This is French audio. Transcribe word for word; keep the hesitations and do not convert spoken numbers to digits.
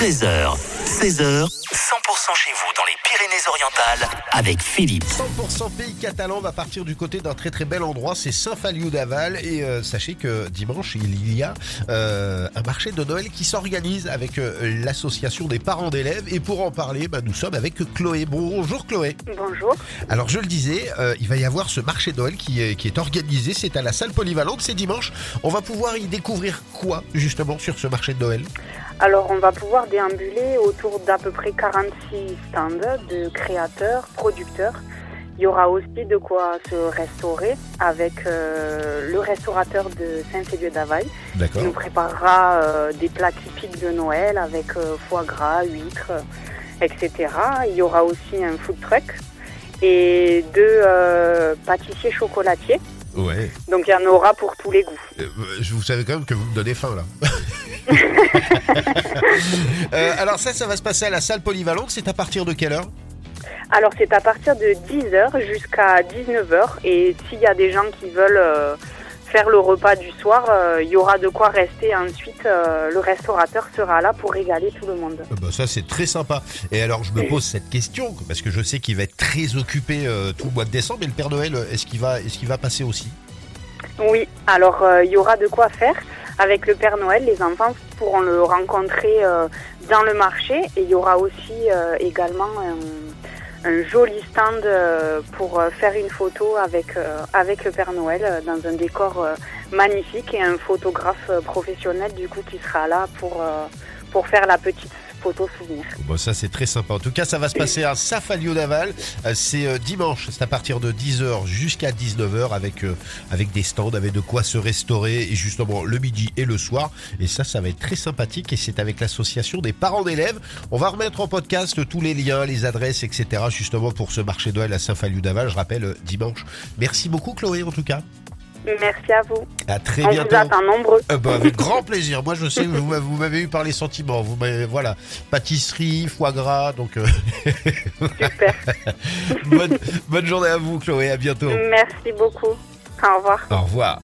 treize heures, seize heures, cent pour cent chez vous dans les Pyrénées-Orientales avec Philippe. cent pour cent pays catalan, on va partir du côté d'un très très bel endroit, c'est Saint Féliu d'Avall. Et euh, sachez que dimanche, il y a euh, un marché de Noël qui s'organise avec euh, l'association des parents d'élèves. Et pour en parler, bah, nous sommes avec Chloé. Bonjour Chloé. Bonjour. Alors je le disais, euh, il va y avoir ce marché de Noël qui est, qui est organisé, c'est à la salle polyvalente, c'est dimanche. On va pouvoir y découvrir quoi justement sur ce marché de Noël ? Alors on va pouvoir déambuler autour d'à peu près quarante-six stands de créateurs, producteurs. Il y aura aussi de quoi se restaurer avec euh, le restaurateur de Saint Féliu d'Avall. D'accord. Il nous préparera euh, des plats typiques de Noël avec euh, foie gras, huîtres, euh, et cetera. Il y aura aussi un food truck et deux euh, pâtissiers chocolatiers. Ouais. Donc il y en aura pour tous les goûts. Euh, vous savez quand même que vous me donnez faim là. euh, alors ça, ça va se passer à la salle polyvalente. C'est à partir de quelle heure ? Alors c'est à partir de dix heures jusqu'à dix-neuf heures. Et s'il y a des gens qui veulent euh, faire le repas du soir, il euh, y aura de quoi rester. Ensuite, euh, le restaurateur sera là pour régaler tout le monde. Bah ça, c'est très sympa. Et alors je me pose cette question, parce que je sais qu'il va être très occupé euh, tout le mois de décembre. Et le Père Noël, est-ce qu'il va, est-ce qu'il va passer aussi ? Oui, alors il euh, y aura de quoi faire. Avec le Père Noël, les enfants pourront le rencontrer euh, dans le marché. Et il y aura aussi euh, également un, un joli stand euh, pour faire une photo avec, euh, avec le Père Noël euh, dans un décor euh, magnifique. Et un photographe euh, professionnel du coup qui sera là pour, euh, pour faire la petite photo souvenir. Bon, ça c'est très sympa. En tout cas, ça va se passer à Saint Féliu d'Avall. C'est dimanche, c'est à partir de dix heures jusqu'à dix-neuf heures avec, euh, avec des stands, avec de quoi se restaurer, et justement le midi et le soir. Et ça, ça va être très sympathique, et c'est avec l'association des parents d'élèves. On va remettre en podcast tous les liens, les adresses, et cetera justement pour ce marché de Noël à Saint Féliu d'Avall, je rappelle, dimanche. Merci beaucoup Chloé en tout cas. Merci à vous. À très On bientôt. Vous attend nombreux. Euh, bah, avec grand plaisir. Moi, je sais, vous, vous m'avez eu par les sentiments. Vous m'avez, voilà, pâtisserie, foie gras, donc. Euh... Super. bonne, bonne journée à vous, Chloé. À bientôt. Merci beaucoup. Au revoir. Au revoir.